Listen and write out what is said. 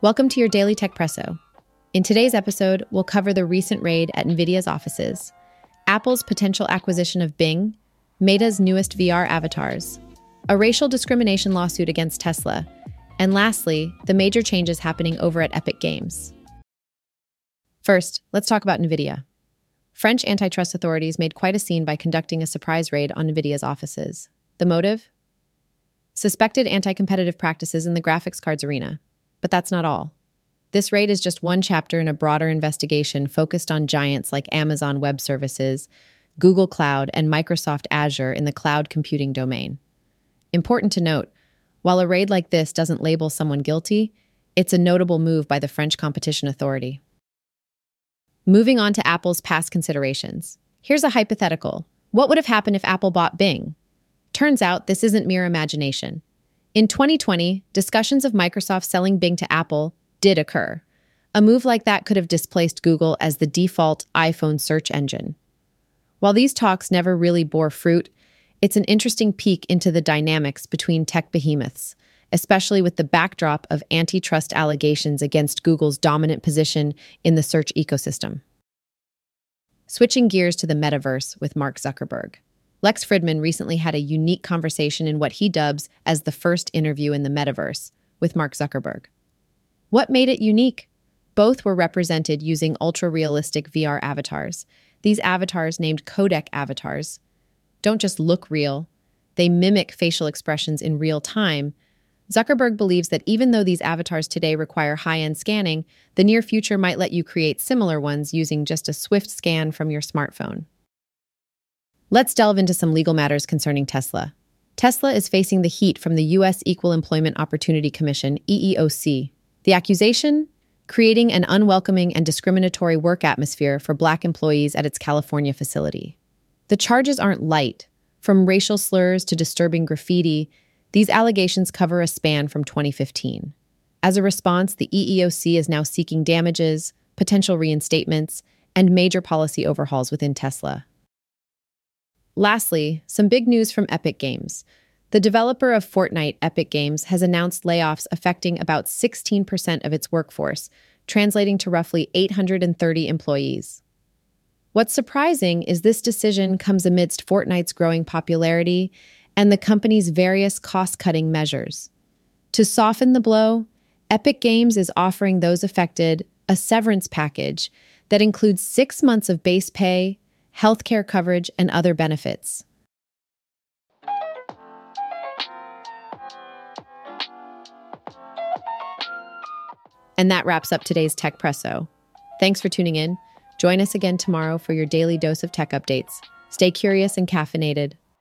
Welcome to your daily Techpresso. In today's episode, we'll cover the recent raid at Nvidia's offices, Apple's potential acquisition of Bing, Meta's newest VR avatars, a racial discrimination lawsuit against Tesla, and lastly, the major changes happening over at Epic Games. First, let's talk about Nvidia. French antitrust authorities made quite a scene by conducting a surprise raid on Nvidia's offices. The motive? Suspected anti-competitive practices in the graphics cards arena. But that's not all. This raid is just one chapter in a broader investigation focused on giants like Amazon Web Services, Google Cloud, and Microsoft Azure in the cloud computing domain. Important to note, while a raid like this doesn't label someone guilty, it's a notable move by the French competition authority. Moving on to Apple's past considerations. Here's a hypothetical. What would have happened if Apple bought Bing? Turns out this isn't mere imagination. In 2020, discussions of Microsoft selling Bing to Apple did occur. A move like that could have displaced Google as the default iPhone search engine. While these talks never really bore fruit, it's an interesting peek into the dynamics between tech behemoths, especially with the backdrop of antitrust allegations against Google's dominant position in the search ecosystem. Switching gears to the metaverse with Mark Zuckerberg. Lex Fridman recently had a unique conversation in what he dubs as the first interview in the metaverse with Mark Zuckerberg. What made it unique? Both were represented using ultra-realistic VR avatars. These avatars, named codec avatars, don't just look real, they mimic facial expressions in real time. Zuckerberg believes that even though these avatars today require high-end scanning, the near future might let you create similar ones using just a swift scan from your smartphone. Let's delve into some legal matters concerning Tesla. Tesla is facing the heat from the U.S. Equal Employment Opportunity Commission, EEOC. The accusation? Creating an unwelcoming and discriminatory work atmosphere for Black employees at its California facility. The charges aren't light. From racial slurs to disturbing graffiti, these allegations cover a span from 2015. As a response, the EEOC is now seeking damages, potential reinstatements, and major policy overhauls within Tesla. Lastly, some big news from Epic Games. The developer of Fortnite, Epic Games, has announced layoffs affecting about 16% of its workforce, translating to roughly 830 employees. What's surprising is this decision comes amidst Fortnite's growing popularity and the company's various cost-cutting measures. To soften the blow, Epic Games is offering those affected a severance package that includes 6 months of base pay, healthcare coverage, and other benefits. And that wraps up today's Techpresso. Thanks for tuning in. Join us again tomorrow for your daily dose of tech updates. Stay curious and caffeinated.